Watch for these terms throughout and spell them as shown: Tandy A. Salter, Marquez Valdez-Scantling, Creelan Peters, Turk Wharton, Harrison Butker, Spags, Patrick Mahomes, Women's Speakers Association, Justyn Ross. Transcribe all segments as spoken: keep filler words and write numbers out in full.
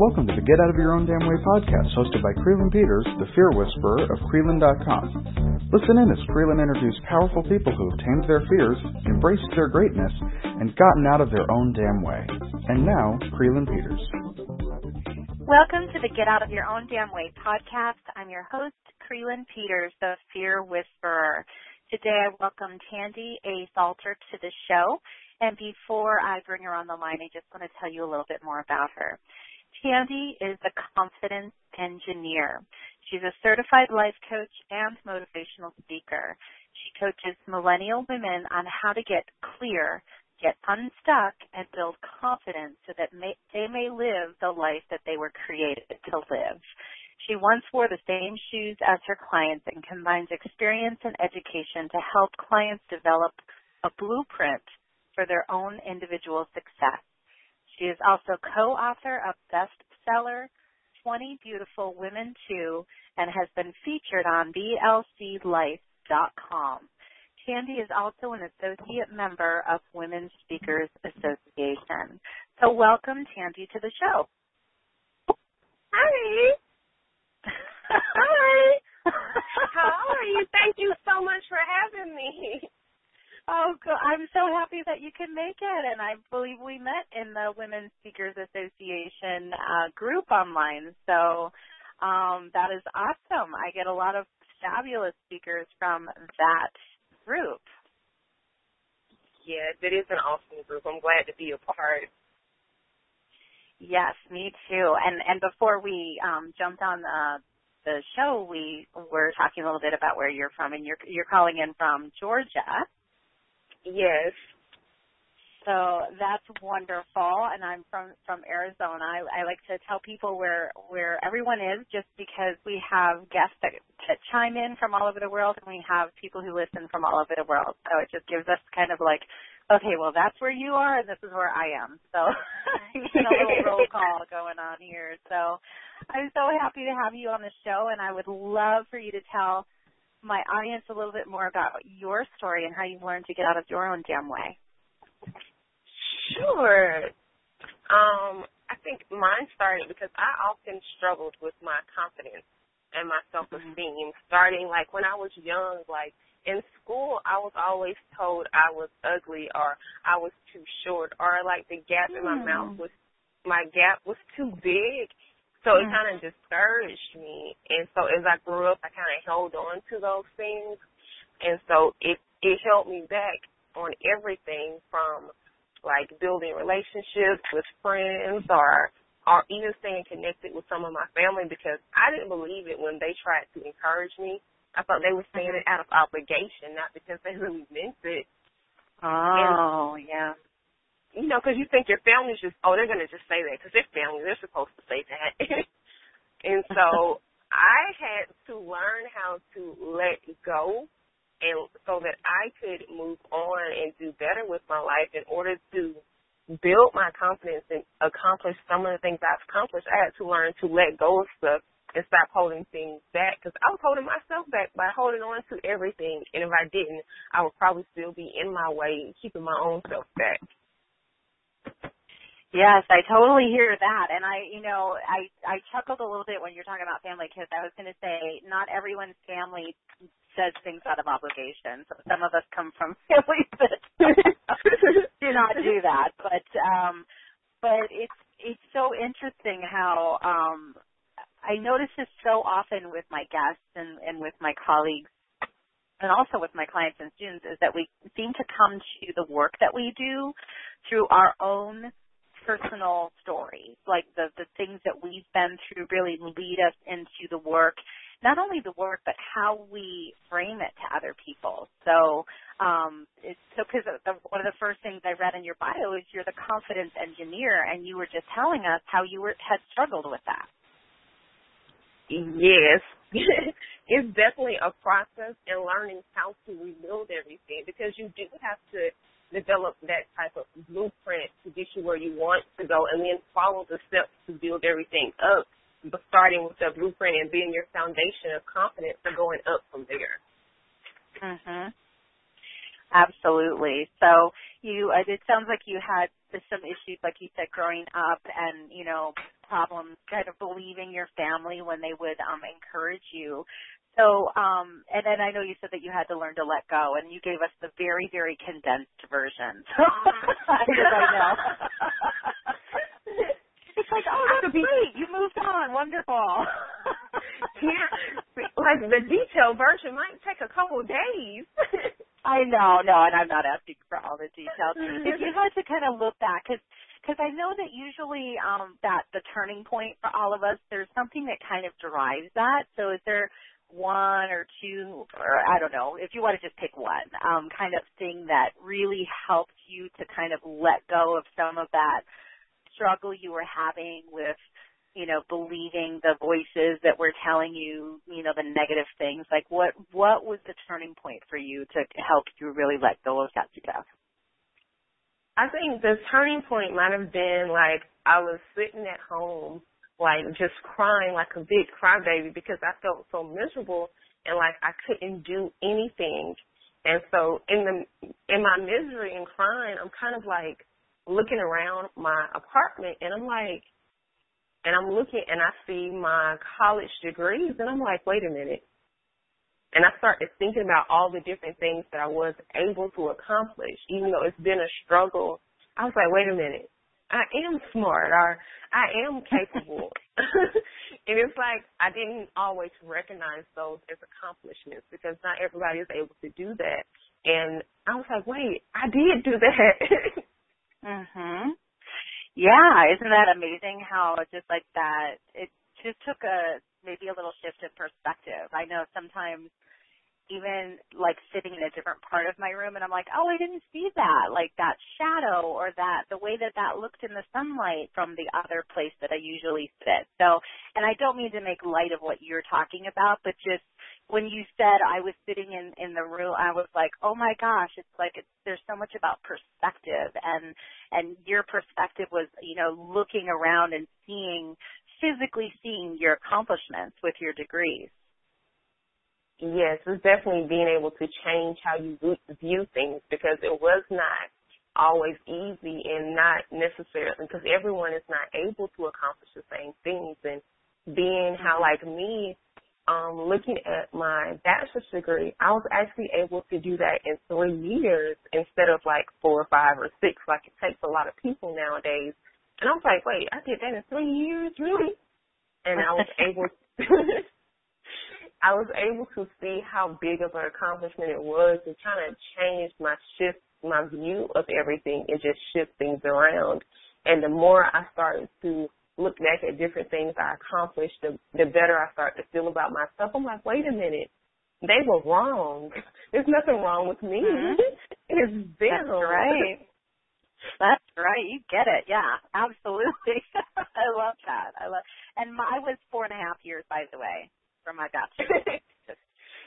Welcome to the Get Out of Your Own Damn Way podcast, hosted by Creelan Peters, the fear whisperer of Creelan dot com. Listen in as Creelan interviews powerful people who have tamed their fears, embraced their greatness, and gotten out of their own damn way. And now, Creelan Peters. Welcome to the Get Out of Your Own Damn Way podcast. I'm your host, Creelan Peters, the fear whisperer. Today I welcome Tandy A. Salter to the show. And before I bring her on the line, I just want to tell you a little bit more about her. Tandy is a confidence engineer. She's a certified life coach and motivational speaker. She coaches millennial women on how to get clear, get unstuck, and build confidence so that may, they may live the life that they were created to live. She once wore the same shoes as her clients and combines experience and education to help clients develop a blueprint for their own individual success. She is also co-author of bestseller twenty Beautiful Women Too and has been featured on B L C life dot com. Tandy is also an associate member of Women's Speakers Association. So welcome, Tandy, to the show. Hi. Hi. How are you? Thank you so much for having me. Oh, I'm so happy that you can make it, and I believe we met in the Women's Speakers Association uh, group online, so um, that is awesome. I get a lot of fabulous speakers from that group. Yes, it is an awesome group. I'm glad to be a part. Yes, me too. And and before we um, jumped on the the show, we were talking a little bit about where you're from, and you're you're calling in from Georgia. Yes. So that's wonderful, and I'm from, from Arizona. I, I like to tell people where where everyone is just because we have guests that, that chime in from all over the world, and we have people who listen from all over the world. So it just gives us kind of like, okay, well, that's where you are, and this is where I am. So a little roll call going on here. So I'm so happy to have you on the show, and I would love for you to tell my audience a little bit more about your story and how you learned to get out of your own damn way. Sure. Um, I think mine started because I often struggled with my confidence and my self-esteem, mm-hmm. starting like when I was young. Like in school, I was always told I was ugly or I was too short, or like the gap mm-hmm. in my mouth was, my gap was too big. So it kind of discouraged me, and so as I grew up, I kind of held on to those things, and so it, it held me back on everything from, like, building relationships with friends or, or even staying connected with some of my family, because I didn't believe it when they tried to encourage me. I thought they were saying it out of obligation, not because they really meant it. Oh, and, yeah. You know, because you think your family's just, oh, they're going to just say that because their family, they're supposed to say that. And so I had to learn how to let go, and so that I could move on and do better with my life in order to build my confidence and accomplish some of the things I've accomplished. I had to learn to let go of stuff and stop holding things back, because I was holding myself back by holding on to everything. And if I didn't, I would probably still be in my way, keeping my own self back. Yes, I totally hear that. And I, you know, I, I chuckled a little bit when you're talking about family, because I was going to say not everyone's family says things out of obligation. So some of us come from families that do not do that. But, um, but it's, it's so interesting how, um, I notice this so often with my guests and, and with my colleagues, and also with my clients and students, is that we seem to come to the work that we do through our own personal stories, like the, the things that we've been through really lead us into the work, not only the work, but how we frame it to other people. So, um, it's, so because one of the first things I read in your bio is you're the confidence engineer, and you were just telling us how you were, had struggled with that. Yes. It's definitely a process in learning how to rebuild everything, because you do have to develop that type of blueprint to get you where you want to go, and then follow the steps to build everything up, but starting with the blueprint and being your foundation of confidence and going up from there. Mm-hmm. Absolutely. So you, it sounds like you had there's some issues, like you said, growing up and, you know, problems kind of believing your family when they would um, encourage you. So, um, and then I know you said that you had to learn to let go, and you gave us the very, very condensed version. Because I know. It's like, oh, that's great. You moved on. Wonderful. Yeah. Like the detailed version might take a couple of days. I know, no, and I'm not asking for all the details. If you had to kind of look back, because Because I know that usually um, that the turning point for all of us, there's something that kind of derives that. So is there one or two, or I don't know, if you want to just pick one, um, kind of thing that really helped you to kind of let go of some of that struggle you were having with, you know, believing the voices that were telling you, you know, the negative things? Like what, what was the turning point for you to help you really let go of that stuff? I think the turning point might have been, like, I was sitting at home, like, just crying like a big crybaby because I felt so miserable and, like, I couldn't do anything. And so in the in my misery and crying, I'm kind of, like, looking around my apartment, and I'm like, and I'm looking, and I see my college degrees, and I'm like, wait a minute. And I started thinking about all the different things that I was able to accomplish, even though it's been a struggle. I was like, wait a minute, I am smart, or I am capable. And it's like I didn't always recognize those as accomplishments because not everybody is able to do that. And I was like, wait, I did do that. Mhm. Yeah, isn't that amazing how it's just like that, it just took a maybe a little shift in perspective. I know sometimes even, like, sitting in a different part of my room and I'm like, oh, I didn't see that, like that shadow or that the way that that looked in the sunlight from the other place that I usually sit. So, and I don't mean to make light of what you're talking about, but just when you said I was sitting in, in the room, I was like, oh, my gosh, it's like it's, there's so much about perspective. And, and your perspective was, you know, looking around and seeing physically seeing your accomplishments with your degrees. Yes, it's definitely being able to change how you view things because it was not always easy and not necessarily because everyone is not able to accomplish the same things. And being how, like me, um, looking at my bachelor's degree, I was actually able to do that in three years instead of like four or five or six, like it takes a lot of people nowadays. And I was like, wait, I did that in three years, really? And I was able to, I was able to see how big of an accomplishment it was. It kind of changed my shift, my view of everything. It just shifts things around. And the more I started to look back at different things I accomplished, the, the better I started to feel about myself. I'm like, wait a minute. They were wrong. There's nothing wrong with me. Mm-hmm. It's them. That's right. That's right. You get it. Yeah, absolutely. I love that. I love. And my, I was four and a half years, by the way, from my bachelor's.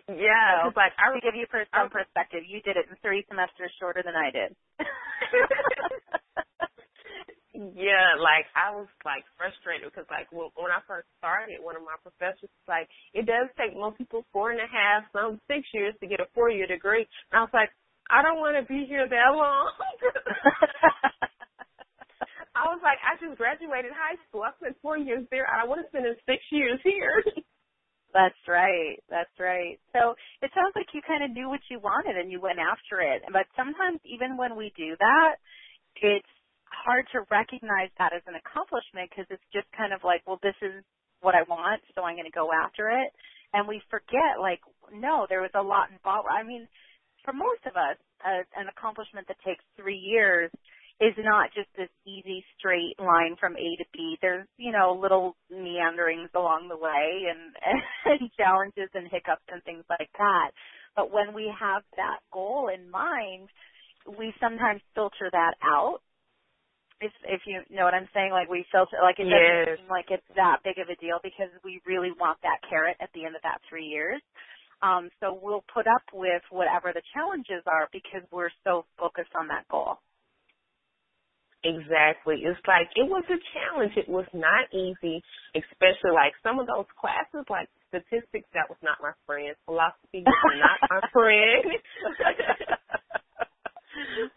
Yeah. So, but I would give you some perspective. You did it in three semesters shorter than I did. Yeah, like I was like frustrated because like when I first started, one of my professors was like, it does take most people four and a half, some six years to get a four-year degree. And I was like, I don't want to be here that long. I was like, I just graduated high school. I spent four years there. I want to spend six years here. That's right. That's right. So it sounds like you kind of knew what you wanted and you went after it. But sometimes even when we do that, it's hard to recognize that as an accomplishment because it's just kind of like, well, this is what I want, so I'm going to go after it. And we forget, like, no, there was a lot involved. I mean, for most of us, uh, an accomplishment that takes three years is not just this easy straight line from A to B. There's, you know, little meanderings along the way and, and challenges and hiccups and things like that. But when we have that goal in mind, we sometimes filter that out. If, if you know what I'm saying, like we filter, like it doesn't yes. seem like it's that big of a deal because we really want that carrot at the end of that three years. Um, so we'll put up with whatever the challenges are because we're so focused on that goal. Exactly. It's like it was a challenge. It was not easy, especially like some of those classes, like statistics, that was not my friend. Philosophy was not my friend.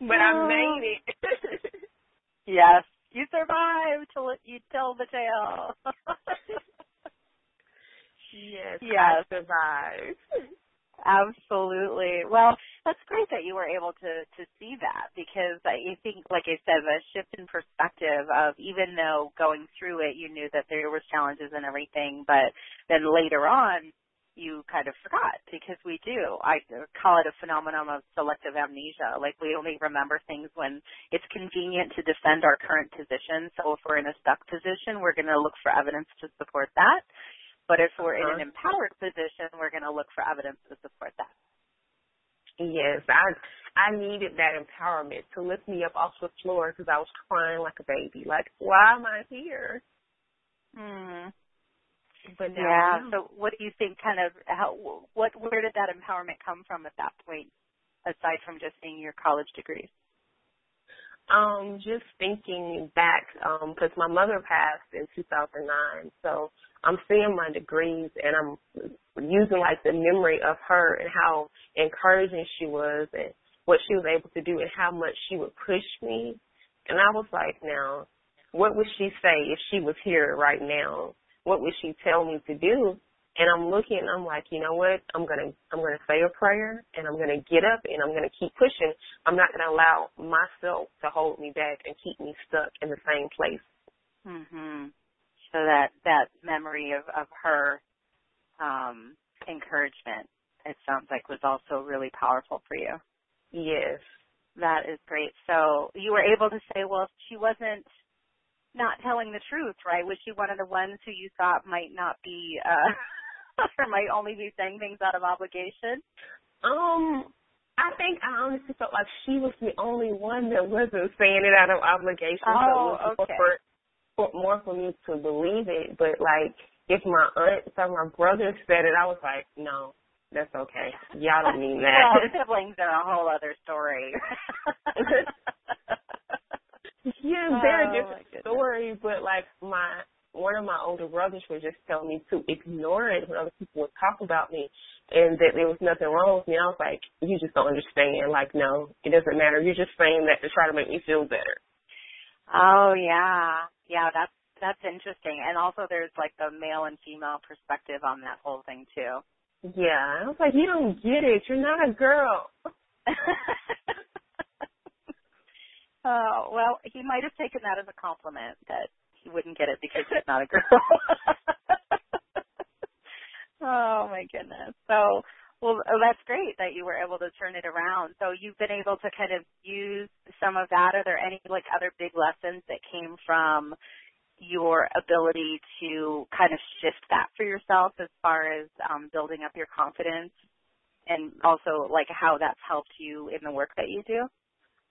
But I made it. Yes, you survived till you tell the tale. Yes, yes, I survived. Absolutely. Well, that's great that you were able to, to see that, because I think, like I said, the shift in perspective of, even though going through it you knew that there was challenges and everything, but then later on you kind of forgot, because we do. I call it a phenomenon of selective amnesia. Like, we only remember things when it's convenient to defend our current position. So if we're in a stuck position, we're going to look for evidence to support that. But if we're uh-huh. in an empowered position, we're going to look for evidence to support that. Yes, I I needed that empowerment to lift me up off the floor, because I was crying like a baby. Like, why am I here? Mm. But now, yeah. No. So, what do you think? Kind of how? What? Where did that empowerment come from at that point? Aside from just seeing your college degrees. Um, just thinking back, because um, my mother passed in two thousand nine, so I'm seeing my degrees and I'm using, like, the memory of her and how encouraging she was and what she was able to do and how much she would push me. And I was like, now, what would she say if she was here right now? What would she tell me to do? And I'm looking and I'm like, you know what? I'm going to I'm gonna say a prayer, and I'm going to get up, and I'm going to keep pushing. I'm not going to allow myself to hold me back and keep me stuck in the same place. Mm-hmm. So that, that memory of, of her um, encouragement, it sounds like, was also really powerful for you. Yes. That is great. So you were able to say, well, she wasn't not telling the truth, right? Was she one of the ones who you thought might not be uh, – or might only be saying things out of obligation? Um, I think I honestly felt like she was the only one that wasn't saying it out of obligation. Oh, so it was okay. For, for, more for me to believe it, but, like, if my aunts or my brothers said it, I was like, no, that's okay. Y'all don't mean that. Well, siblings are a whole other story. Yeah, they're a different oh, story, but, like, my... one of my older brothers would just tell me to ignore it when other people would talk about me and that there was nothing wrong with me. I was like, you just don't understand. Like, no, it doesn't matter. You're just saying that to try to make me feel better. Oh, yeah. Yeah, that's that's interesting. And also there's, like, the male and female perspective on that whole thing, too. Yeah. I was like, you don't get it. You're not a girl. Oh, well, he might have taken that as a compliment, that you wouldn't get it because she's not a girl. Oh, my goodness. So, well, that's great that you were able to turn it around. So you've been able to kind of use some of that. Are there any, like, other big lessons that came from your ability to kind of shift that for yourself as far as um, building up your confidence, and also, like, how that's helped you in the work that you do?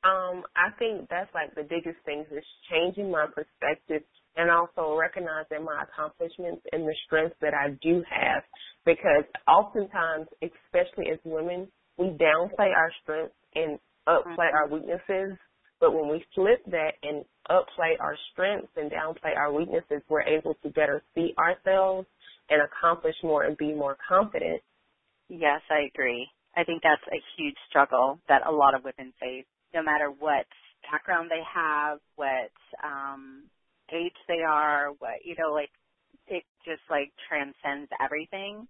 Um, I think that's, like, the biggest thing is changing my perspective and also recognizing my accomplishments and the strengths that I do have, because oftentimes, especially as women, we downplay our strengths and upplay our weaknesses. But when we flip that and upplay our strengths and downplay our weaknesses, we're able to better see ourselves and accomplish more and be more confident. Yes, I agree. I think that's a huge struggle that a lot of women face. No matter what background they have, what um, age they are, what, you know, like, it just, like, transcends everything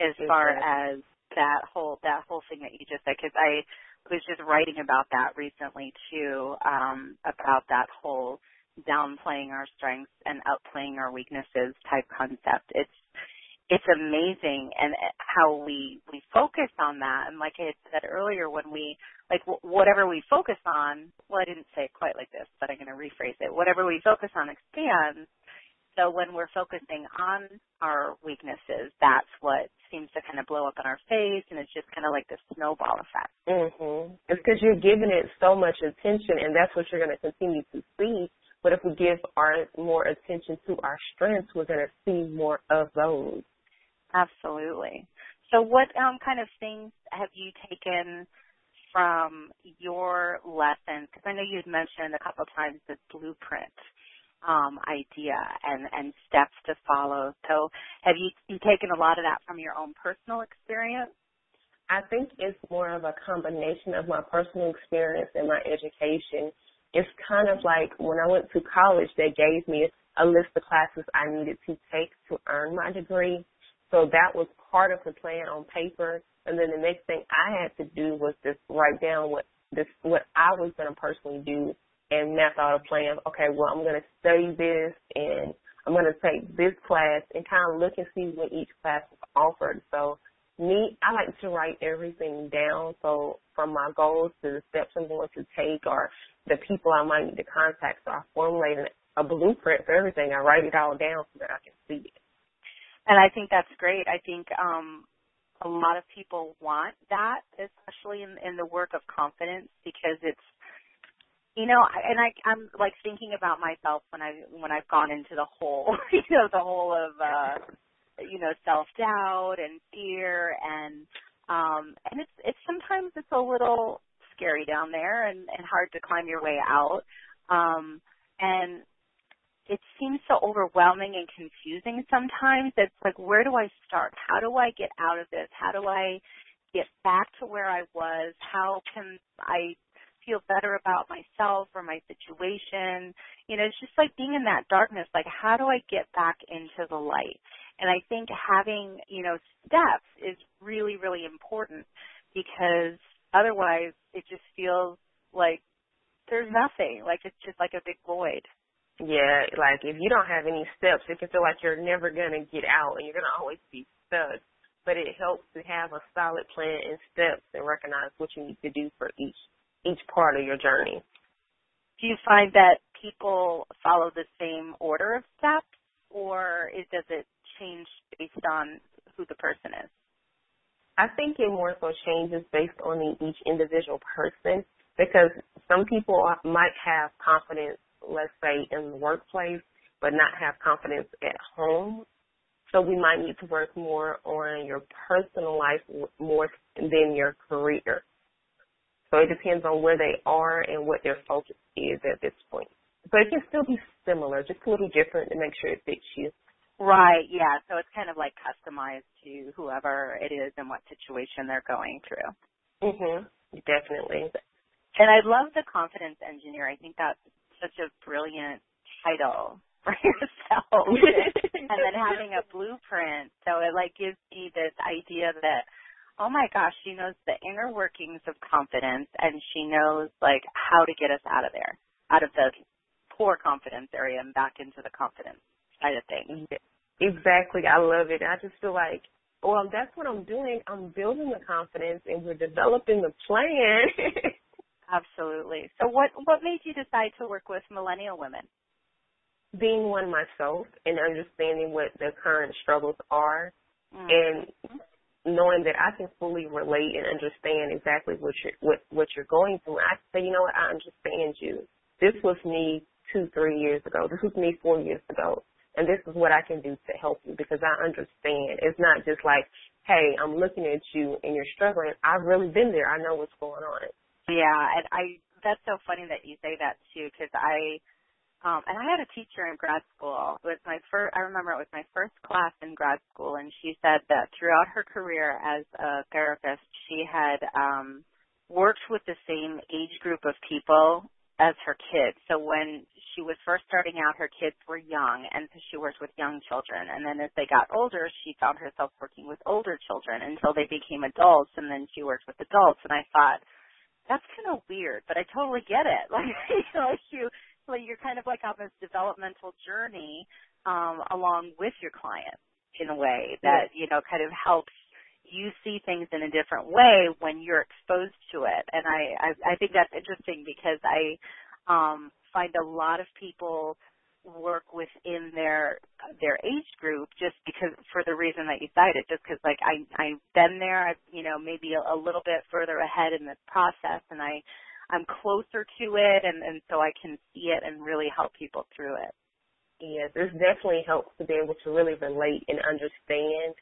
as exactly. far as that whole that whole thing that you just said. Because I was just writing about that recently too, um, about that whole downplaying our strengths and upplaying our weaknesses type concept. It's it's amazing, and how we we focus on that. And like I had said earlier, when we like w- whatever we focus on, well, I didn't say it quite like this, but I'm going to rephrase it. Whatever we focus on expands. So when we're focusing on our weaknesses, that's what seems to kind of blow up in our face, and it's just kind of like the snowball effect. Mm-hmm. It's because you're giving it so much attention, and that's what you're going to continue to see. But if we give our more attention to our strengths, we're going to see more of those. Absolutely. So what um, kind of things have you taken from your lesson? Because I know you had mentioned a couple of times the blueprint um, idea and, and steps to follow. So have you, you taken a lot of that from your own personal experience? I think it's more of a combination of my personal experience and my education. it's kind of like when I went to college, they gave me a list of classes I needed to take to earn my degree. So that was part of the plan on paper. And then the next thing I had to do was just write down what this, what I was going to personally do and map out a plan. Okay, well, I'm going to study this and I'm going to take this class and kind of look and see what each class is offered. So me, I like to write everything down. So from my goals to the steps I'm going to take or the people I might need to contact. So I formulate a blueprint for everything. I write it all down so that I can see it. And I think that's great. I think um, a lot of people want that, especially in, in the work of confidence, because it's, you know, and I, I'm like thinking about myself when I when I've gone into the whole, you know, the whole of, uh, you know, self-doubt and fear, and um, and it's it's sometimes it's a little scary down there and, and hard to climb your way out, um, and. It seems so overwhelming and confusing sometimes. It's like, where do I start? How do I get out of this? How do I get back to where I was? How can I feel better about myself or my situation? You know, it's just like being in that darkness. Like, how do I get back into the light? And I think having, you know, steps is really, really important, because otherwise it just feels like there's nothing. Like, it's just like a big void. Yeah, like if you don't have any steps, it can feel like you're never going to get out and you're going to always be stuck. But it helps to have a solid plan and steps and recognize what you need to do for each each part of your journey. Do you find that people follow the same order of steps, or is, does it change based on who the person is? I think it more so changes based on the, each individual person, because some people might have confidence, let's say, in the workplace, but not have confidence at home. So we might need to work more on your personal life more than your career. So it depends on where they are and what their focus is at this point. But it can still be similar, just a little different to make sure it fits you. Right, yeah. So it's kind of like customized to whoever it is and what situation they're going through. Mm-hmm, definitely. And I love the confidence engineer. I think that's such a brilliant title for yourself, and then having a blueprint. So it like gives me this idea that, oh my gosh, she knows the inner workings of confidence, and she knows like how to get us out of there, out of the poor confidence area and back into the confidence side of things. Exactly. I love it. I just feel like, well, that's what I'm doing. I'm building the confidence and we're developing the plan. Absolutely. So what, what made you decide to work with millennial women? Being one myself and understanding what the current struggles are, mm-hmm. and knowing that I can fully relate and understand exactly what you're, what, what you're going through. I say, you know what, I understand you. This was me two, three years ago. This was me four years ago. And this is what I can do to help you, because I understand. It's not just like, hey, I'm looking at you and you're struggling. I've really been there. I know what's going on. Yeah, and I that's so funny that you say that too, because I um, and I had a teacher in grad school. It was my first. I remember it was my first class in grad school, and she said that throughout her career as a therapist, she had um, worked with the same age group of people as her kids. So when she was first starting out, her kids were young, and so she worked with young children. And then as they got older, she found herself working with older children until they became adults, and then she worked with adults. And I thought, that's kind of weird, but I totally get it. Like, you know, you, like you're kind of like on this developmental journey um, along with your client in a way that, you know, kind of helps you see things in a different way when you're exposed to it. And I, I, I think that's interesting, because I um, find a lot of people work within their their age group just because, for the reason that you cited, just because like I I've been there, I've, you know, maybe a, a little bit further ahead in this process, and I I'm closer to it, and and so I can see it and really help people through it. Yes, this definitely helps to be able to really relate and understand,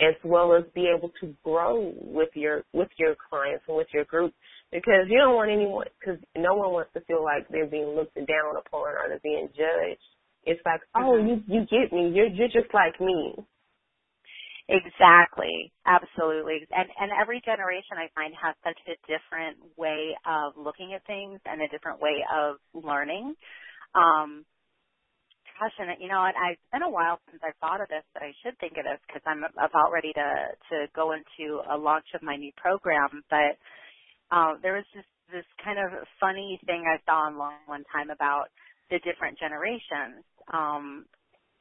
as well as be able to grow with your with your clients and with your group, because you don't want anyone, because no one wants to feel like they're being looked down upon or they're being judged. It's like, oh, you you get me. You're you're just like me. Exactly. Absolutely. And and every generation, I find, has such a different way of looking at things and a different way of learning. Um, gosh, and you know, it's been a while since I thought of this, but I should think of this because I'm about ready to, to go into a launch of my new program. But uh, there was just this kind of funny thing I saw online one time about the different generations um,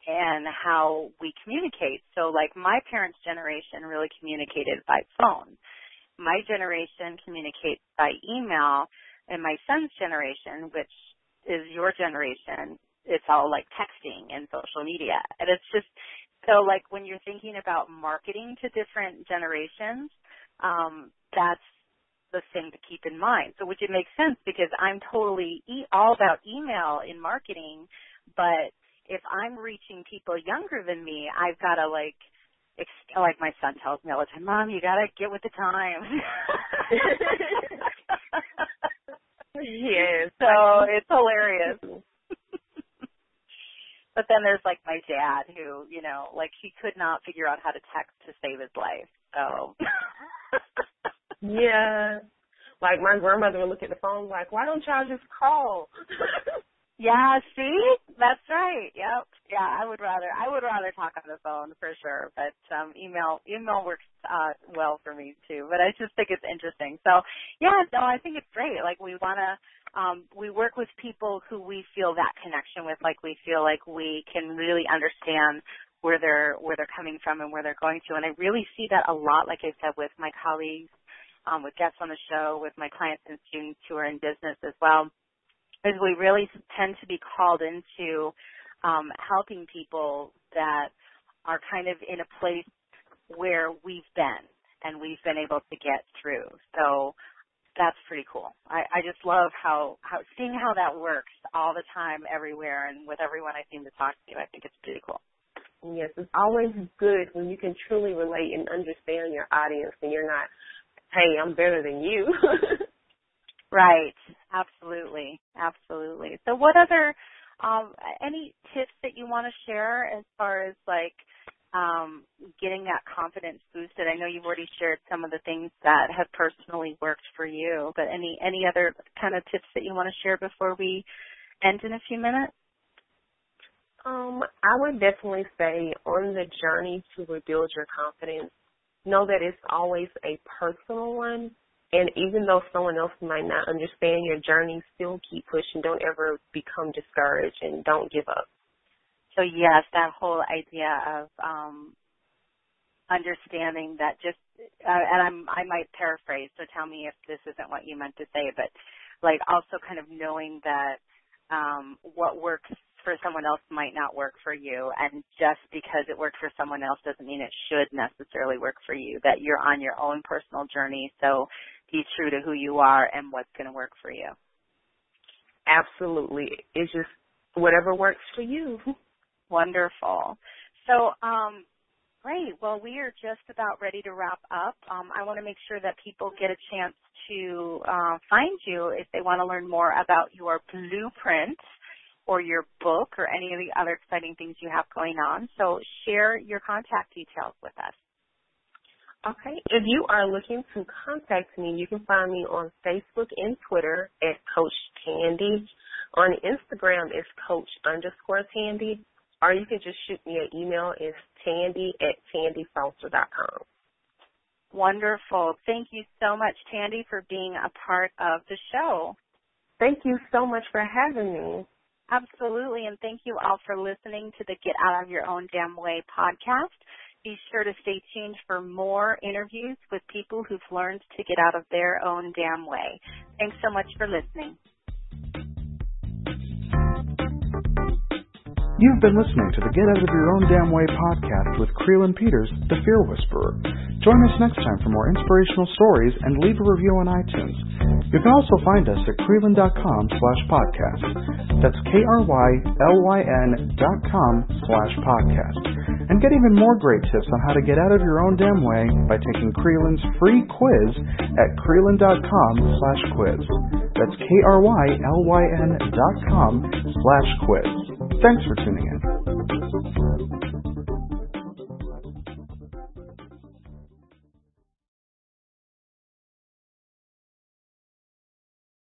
and how we communicate. So, like, my parents' generation really communicated by phone. My generation communicates by email, and my son's generation, which is your generation, it's all like texting and social media. And it's just, so like when you're thinking about marketing to different generations, um, that's the thing to keep in mind. So which it makes sense because I'm totally e- all about email in marketing, but if I'm reaching people younger than me, I've got to like, ex- like my son tells me all the time, Mom, you got to get with the times. Yes. So it's hilarious. But then there's, like, my dad who, you know, like, he could not figure out how to text to save his life. So. Yeah. Like, my grandmother would look at the phone like, why don't y'all just call? Yeah, see? That's right. Yep. Yeah, I would rather I would rather talk on the phone for sure, but um, email email works uh, well for me too. But I just think it's interesting. So, yeah, no, I think it's great. Like we want to um, we work with people who we feel that connection with. Like we feel like we can really understand where they're where they're coming from and where they're going to. And I really see that a lot. Like I said, with my colleagues, um, with guests on the show, with my clients and students who are in business as well. Is we really tend to be called into um, helping people that are kind of in a place where we've been and we've been able to get through. So that's pretty cool. I, I just love how, how seeing how that works all the time everywhere and with everyone I seem to talk to. I think it's pretty cool. Yes, it's always good when you can truly relate and understand your audience and you're not, hey, I'm better than you. Right. Absolutely. Absolutely. So what other, um, any tips that you want to share as far as like um, getting that confidence boosted? I know you've already shared some of the things that have personally worked for you, but any, any other kind of tips that you want to share before we end in a few minutes? Um, I would definitely say on the journey to rebuild your confidence, know that it's always a personal one. And even though someone else might not understand your journey, still keep pushing. Don't ever become discouraged and don't give up. So, yes, that whole idea of um, understanding that just uh, – and I'm, I might paraphrase, so tell me if this isn't what you meant to say, but, like, also kind of knowing that um, what works for someone else might not work for you, and just because it worked for someone else doesn't mean it should necessarily work for you, that you're on your own personal journey, so – be true to who you are and what's going to work for you. Absolutely. It's just whatever works for you. Wonderful. So, um, great. Well, we are just about ready to wrap up. Um, I want to make sure that people get a chance to uh, find you if they want to learn more about your blueprint or your book or any of the other exciting things you have going on. So share your contact details with us. Okay. If you are looking to contact me, you can find me on Facebook and Twitter at Coach Tandy. On Instagram, it's Coach underscore Tandy. Or you can just shoot me an email. It's Tandy at Tandy Folster dot com. Wonderful. Thank you so much, Tandy, for being a part of the show. Thank you so much for having me. Absolutely. And thank you all for listening to the Get Out of Your Own Damn Way podcast. Be sure to stay tuned for more interviews with people who've learned to get out of their own damn way. Thanks so much for listening. You've been listening to the Get Out of Your Own Damn Way podcast with Creelan Peters, the Fear Whisperer. Join us next time for more inspirational stories and leave a review on iTunes. You can also find us at Creelan dot com slash podcast. That's K R Y L Y N dot com slash podcast. And get even more great tips on how to get out of your own damn way by taking Creelan's free quiz at Creelan dot com slash quiz. That's K R Y L Y N dot com slash quiz. Thanks for tuning in.